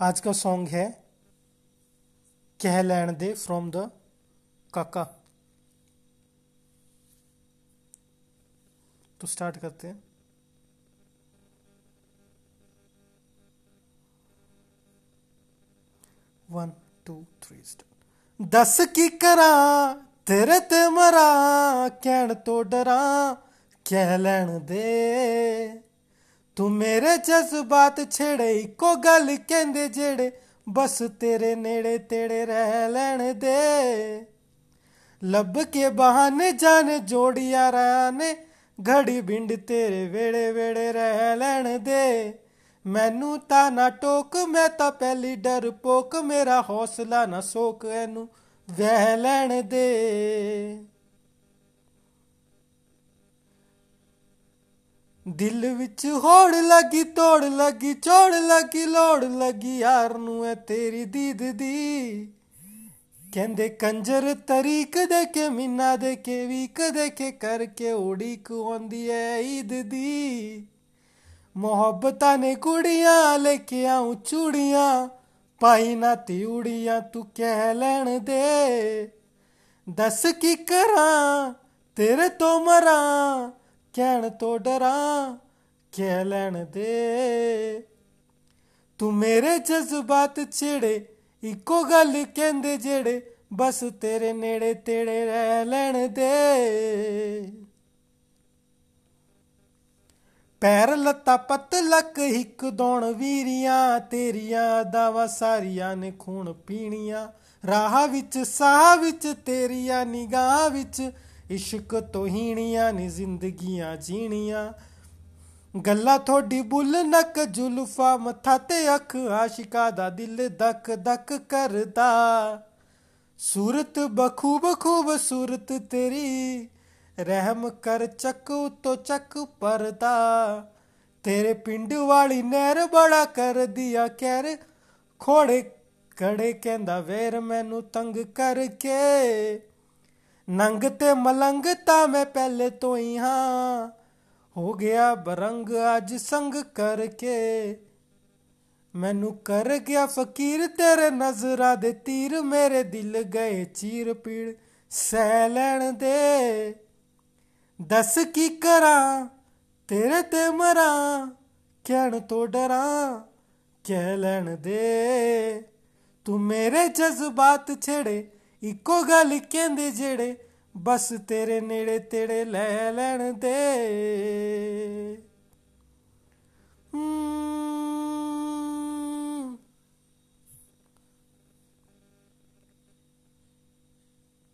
आज का सॉन्ग है कह लैण दे फ्रॉम द काका। तो स्टार्ट करते हैं। One two three start. दस की करा तेरे ते मरा कहण तो डरा कह लैण दे। तू मेरे जज्बात छेड़े इको गल कहंदे जेड़े बस तेरे नेड़े तेड़े रह लैण दे। लब के बहाने जाने जोड़िया राने घड़ी बिंड तेरे वेड़े वेड़े रह लैण दे। मैनू ता ना टोक मैं ता पहली डर पोक मेरा हौसला ना सोक एनू वह लैण दे। दिल विच होड़ लगी तोड़ लगी छोड़ लगी लोड़ लगी यार नू है तेरी दीद दी। कहंदे कंजर तरीक दे के मीना दे के वीक दे के करके उड़ीक होंदी है ईद दी। मोहब्बता ने कुड़ियां लेके आऊं चूड़ियां पाई ना तिउड़ियां तू कह लैण दे। दस की करां तेरे तो मरां कहण तो डरा कह लैण दे। तू मेरे जज्बात छेड़े इको गल कहंदे जेड़े बस तेरे नेड़े तेड़े रह लैण दे। पैर लत्ता पत लक हिक दौन वीरियां तेरियां दावा सारियां ने खून पीणियां। राह विच साह विच तेरिया निगाह विच इश्क तो हीणियां ने जिंदगियां जीणियां। गल्ला थोड़ी बुल नक जुल्फा मथा ते अख आशिका दा दिल दक दक करदा। सूरत बखूब खूब सूरत तेरी रहम कर चक तो चक परदा। तेरे पिंड वाली नहर बड़ा कर दिया कैर खोड़े कड़े कहंदा वेर मैनू तंग करके। नंग ते मलंग ता मैं पहले तो ही हाँ हो गया बरंग आज संग करके। मैनू कर गया फकीर तेरे नजरा दे तीर मेरे दिल गए चीर पीड़ सह लैण दे। दस की करां तेरे ते मरां कहण तो डरां कह लैण दे। तू मेरे जज्बात छेड़े इको गल कहंदे जेड़े बस तेरे नेड़े तेड़े लह लैण दे।